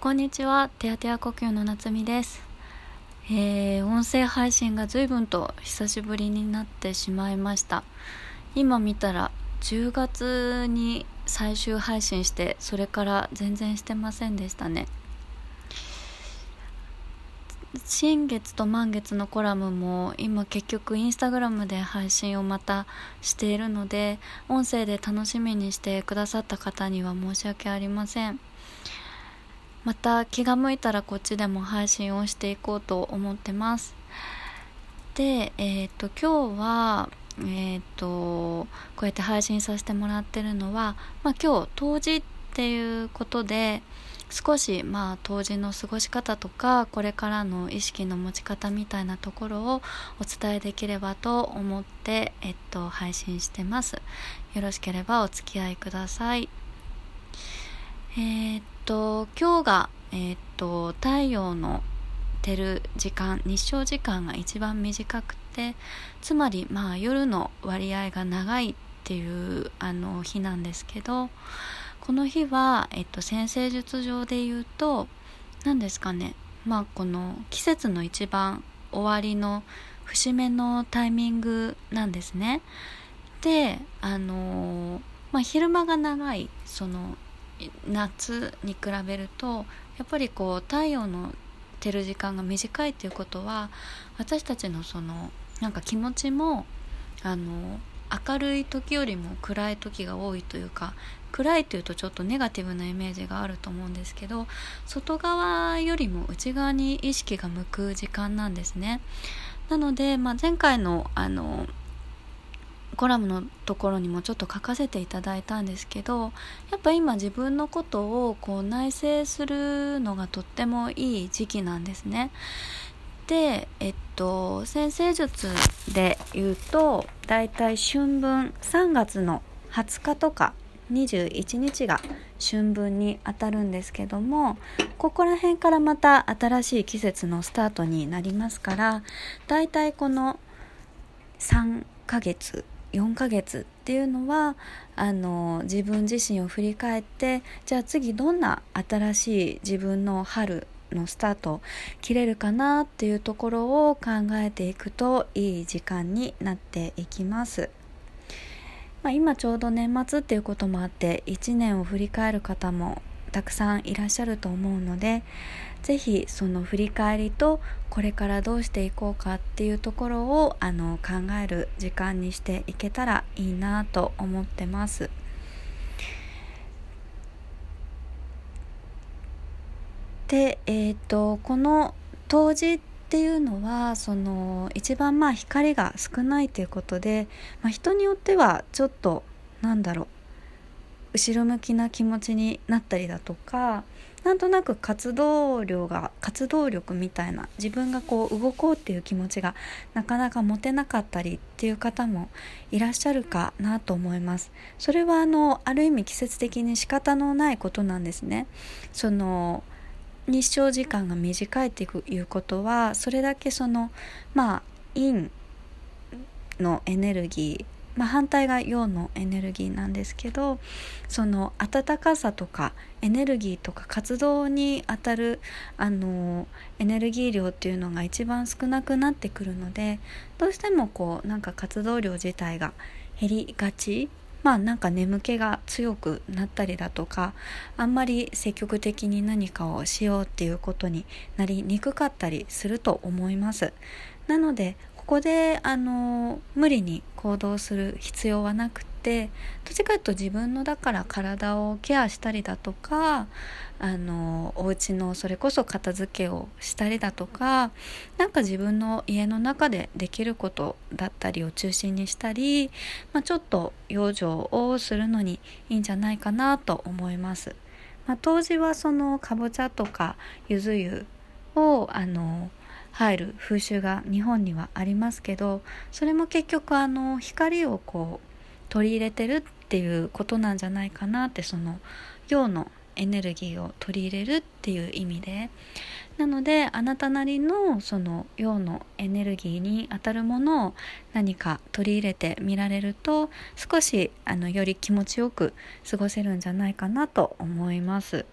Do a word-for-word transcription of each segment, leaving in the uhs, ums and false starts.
こんにちは、てやてや呼吸の夏美です。えー、音声配信が随分と久しぶりになってしまいました。今見たらじゅうがつに最終配信して、それから全然してませんでしたね。新月と満月のコラムも今結局インスタグラムで配信をまたしているので、音声で楽しみにしてくださった方には申し訳ありません。また気が向いたらこっちでも配信をしていこうと思ってます。で、えー、と今日は、えー、とこうやって配信させてもらってるのは、まあ、今日冬至っていうことで、少しまあ冬至の過ごし方とかこれからの意識の持ち方みたいなところをお伝えできればと思って、えー、と配信してます。よろしければお付き合いください。えっと今日が、えー、っと太陽の照る時間、日照時間が一番短くて、つまりまあ夜の割合が長いっていうあの日なんですけど、この日は、えっと、占星術上で言うと何ですかね、まあこの季節の一番終わりの節目のタイミングなんですね。で、あのまあ昼間が長い、その夏に比べるとやっぱりこう太陽の照る時間が短いっていうことは、私たちのそのなんか気持ちもあの明るい時よりも暗い時が多いというか、暗いというとちょっとネガティブなイメージがあると思うんですけど、外側よりも内側に意識が向く時間なんですね。なので、まあ、前回のあのコラムのところにもちょっと書かせていただいたんですけど、やっぱ今自分のことをこう内省するのがとってもいい時期なんですね。で、えっと占星術で言うとだいたい春分、さんがつのはつかとかにじゅういちにちが春分にあたるんですけども、ここら辺からまた新しい季節のスタートになりますから、だいたいこのさんかげつよんかげつっていうのはあの自分自身を振り返って、じゃあ次どんな新しい自分の春のスタート切れるかなっていうところを考えていくといい時間になっていきます。まあ、今ちょうど年末っていうこともあっていちねんを振り返る方もたくさんいらっしゃると思うので、ぜひその振り返りとこれからどうしていこうかっていうところをあの考える時間にしていけたらいいなと思ってます。で、えーと、この冬至っていうのはその一番まあ光が少ないということで、まあ、人によってはちょっとなんだろう後ろ向きな気持ちになったりだとか、なんとなく活動量が活動力みたいな、自分がこう動こうっていう気持ちがなかなか持てなかったりっていう方もいらっしゃるかなと思います。それはあのある意味季節的に仕方のないことなんですね。その日照時間が短いっていうことは、それだけそのまあ陰のエネルギー、まあ、反対が陽のエネルギーなんですけど、その温かさとかエネルギーとか活動にあたるあのエネルギー量っていうのが一番少なくなってくるので、どうしてもこうなんか活動量自体が減りがち、まあなんか眠気が強くなったりだとか、あんまり積極的に何かをしようっていうことになりにくかったりすると思います。なのでここであの無理に行動する必要はなくて、どっちかというと自分のだから体をケアしたりだとか、あのお家のそれこそ片付けをしたりだとか、なんか自分の家の中でできることだったりを中心にしたり、まあ、ちょっと養生をするのにいいんじゃないかなと思います。まあ、当時はそのかぼちゃとかゆず湯をあの入る風習が日本にはありますけど、それも結局あの光をこう取り入れてるっていうことなんじゃないかなって、その陽のエネルギーを取り入れるっていう意味で、なのであなたなりのその陽のエネルギーにあたるものを何か取り入れてみられると、少しあのより気持ちよく過ごせるんじゃないかなと思います。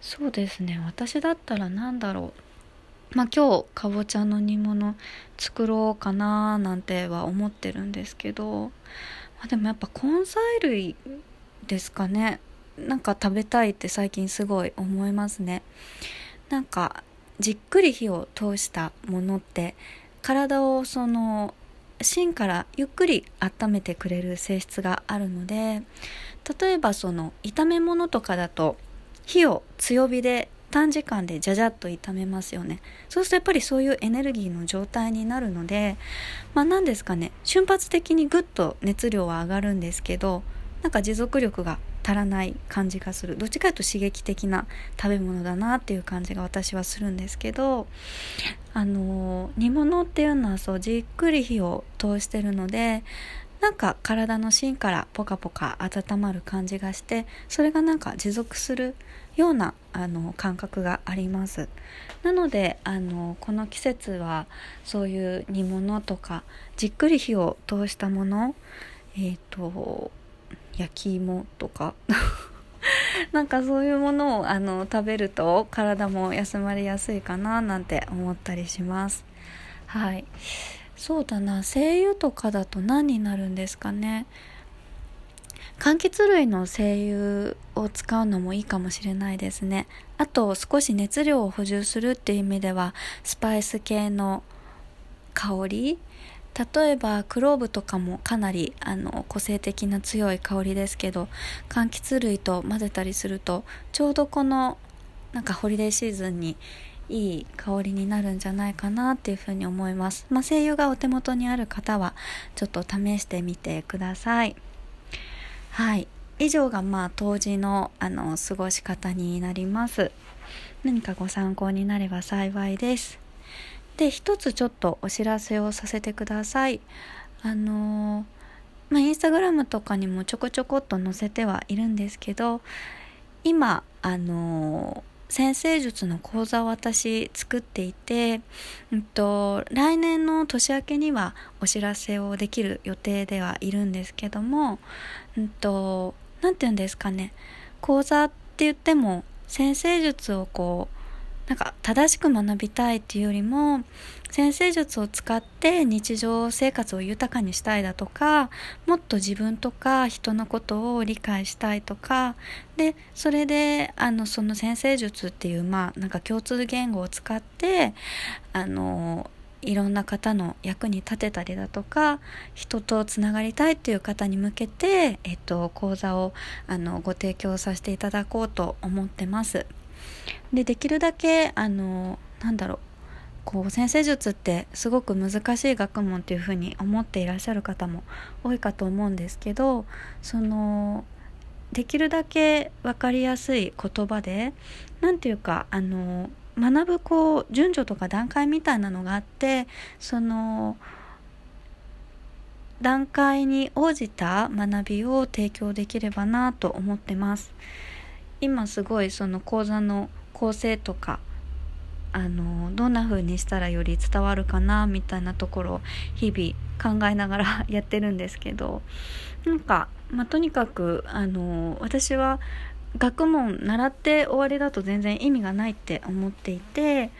そうですね、私だったらなんだろう、まあ、今日かぼちゃの煮物作ろうかななんては思ってるんですけど、まあ、でもやっぱ根菜類ですかね。なんか食べたいって最近すごい思いますね。なんかじっくり火を通したものって体をその芯からゆっくり温めてくれる性質があるので、例えばその炒め物とかだと火を強火で短時間でじゃじゃっと炒めますよね。そうするとやっぱりそういうエネルギーの状態になるので、まあ何ですかね、瞬発的にぐっと熱量は上がるんですけど、なんか持続力が足らない感じがする。どっちかというと刺激的な食べ物だなっていう感じが私はするんですけど、あの煮物っていうのはそうじっくり火を通してるので、なんか体の芯からポカポカ温まる感じがして、それがなんか持続するようなあの感覚があります。なのであのこの季節はそういう煮物とかじっくり火を通したもの、えっと焼き芋とかなんかそういうものをあの食べると体も休まりやすいかななんて思ったりします。はい、そうだな、精油とかだと何になるんですかね。柑橘類の精油を使うのもいいかもしれないですね。あと少し熱量を補充するっていう意味ではスパイス系の香り、例えばクローブとかもかなりあの個性的な強い香りですけど、柑橘類と混ぜたりするとちょうどこのなんかホリデーシーズンにいい香りになるんじゃないかなっていうふうに思います。まあ、精油がお手元にある方はちょっと試してみてください。はい、以上がまあ冬至のあの過ごし方になります。何かご参考になれば幸いです。で、一つちょっとお知らせをさせてください。あのーまあ、インスタグラムとかにもちょこちょこっと載せてはいるんですけど、今あのー、占星術の講座を私作っていて、うんと、来年の年明けにはお知らせをできる予定ではいるんですけども、うんと、なんていうんですかね、講座って言っても占星術をこうなんか正しく学びたいっていうよりも、占星術を使って日常生活を豊かにしたいだとか、もっと自分とか人のことを理解したいとかで、それであのその占星術っていうまあなんか共通言語を使ってあのいろんな方の役に立てたりだとか、人とつながりたいっていう方に向けて、えっと、講座をあのご提供させていただこうと思ってます。で、できるだけあのなんだろう、こう占星術ってすごく難しい学問というふうに思っていらっしゃる方も多いかと思うんですけど、そのできるだけ分かりやすい言葉で、なんていうかあの学ぶこう順序とか段階みたいなのがあって、その段階に応じた学びを提供できればなと思ってます。今すごいその講座の構成とかあのどんな風にしたらより伝わるかなみたいなところを日々考えながらやってるんですけど、なんか、まあ、とにかくあの私は学問習って終わりだと全然意味がないって思っていて、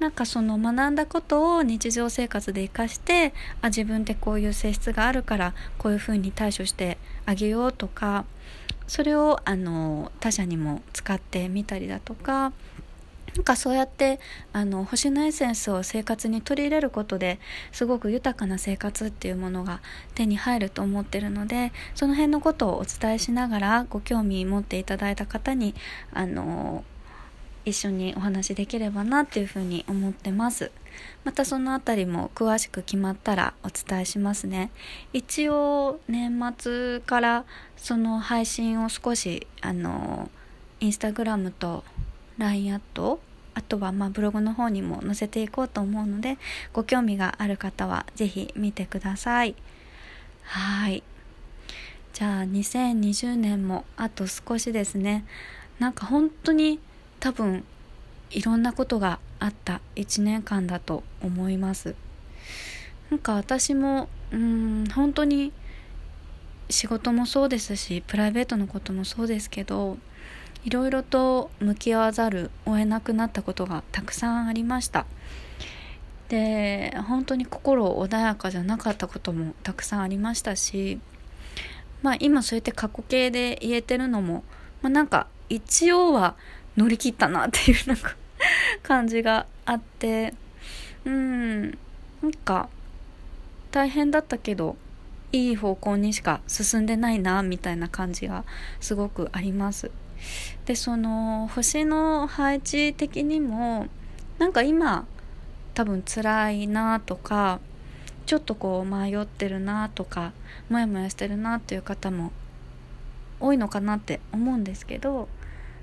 なんかその学んだことを日常生活で活かして、あ自分ってこういう性質があるからこういう風に対処してあげようとか、それをあの他者にも使ってみたりだとか、なんかそうやってあの星のエッセンスを生活に取り入れることですごく豊かな生活っていうものが手に入ると思ってるので、その辺のことをお伝えしながらご興味持っていただいた方にあの一緒にお話できればなっていうふうに思ってます。またそのあたりも詳しく決まったらお伝えしますね。一応年末からその配信を少しあのインスタグラムと ライン アット、あとはまあブログの方にも載せていこうと思うので、ご興味がある方はぜひ見てください。はい、じゃあにせんにじゅうねんもあと少しですね。なんか本当に多分いろんなことがあったいちねんかんだと思います。なんか私もうーん本当に仕事もそうですし、プライベートのこともそうですけど、いろいろと向き合わざるを得なくなったことがたくさんありました。で、本当に心穏やかじゃなかったこともたくさんありましたし、まあ、今そうやって過去形で言えてるのも、まあ、なんか一応は乗り切ったなっていうなんか感じがあって、うーんなんか大変だったけどいい方向にしか進んでないなみたいな感じがすごくあります。で、その星の配置的にもなんか今多分辛いなとか、ちょっとこう迷ってるなとかモヤモヤしてるなっていう方も多いのかなって思うんですけど、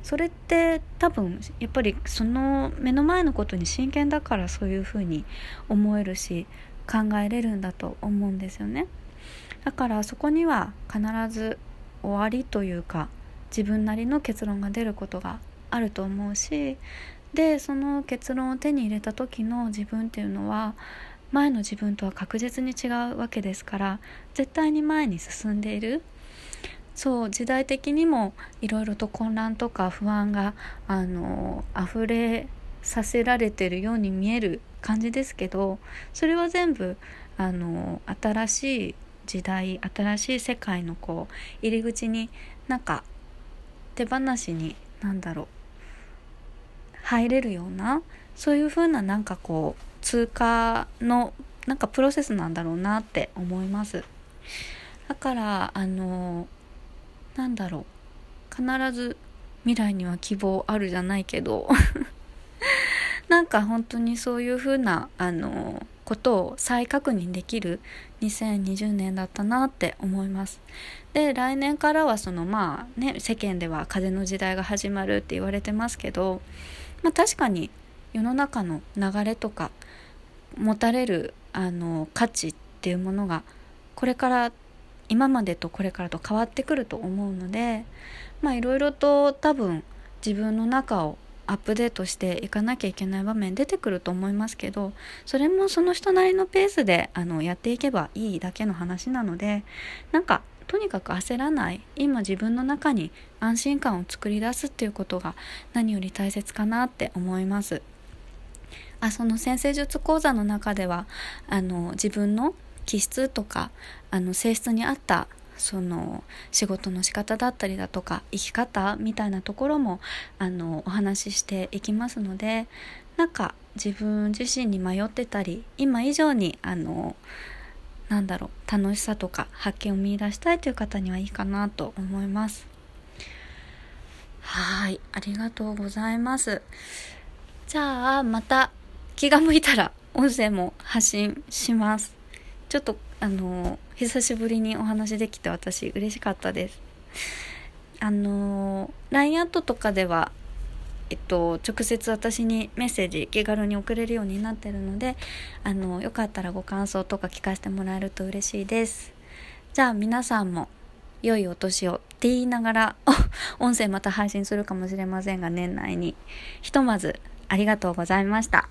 それって多分やっぱりその目の前のことに真剣だからそういうふうに思えるし考えれるんだと思うんですよね。だからそこには必ず終わりというか自分なりの結論が出ることがあると思うし、でその結論を手に入れた時の自分っていうのは前の自分とは確実に違うわけですから、絶対に前に進んでいる。そう、時代的にもいろいろと混乱とか不安があの溢れさせられているように見える感じですけど、それは全部あの新しい時代、新しい世界のこう入り口になんか手放しになんだろう入れるような、そういう風ななんかこう通過のなんかプロセスなんだろうなって思います。だからあのなんだろう必ず未来には希望あるじゃないけどなんか本当にそういう風なあのことを再確認できるにせんにじゅうねんだったなって思います。で、来年からはそのまあね、世間では風の時代が始まるって言われてますけど、まあ、確かに世の中の流れとか持たれるあの価値っていうものがこれから今までとこれからと変わってくると思うので、まあいろいろと多分自分の中をアップデートしていかなきゃいけない場面出てくると思いますけど、それもその人なりのペースであのやっていけばいいだけの話なので、なんかとにかく焦らない、今自分の中に安心感を作り出すっていうことが何より大切かなって思います。あ、その占星術講座の中ではあの自分の気質とかあの性質に合ったその仕事の仕方だったりだとか生き方みたいなところもあのお話ししていきますので、なんか自分自身に迷ってたり今以上にあのなんだろう楽しさとか発見を見出したいという方にはいいかなと思います。はい、ありがとうございます。じゃあまた気が向いたら音声も発信します。ちょっとあの久しぶりにお話できて私嬉しかったです。あの ライン アットとかでは、えっと、直接私にメッセージ気軽に送れるようになってるので、あのよかったらご感想とか聞かせてもらえると嬉しいです。じゃあ皆さんも良いお年をって言いながら音声また配信するかもしれませんが、年内にひとまずありがとうございました。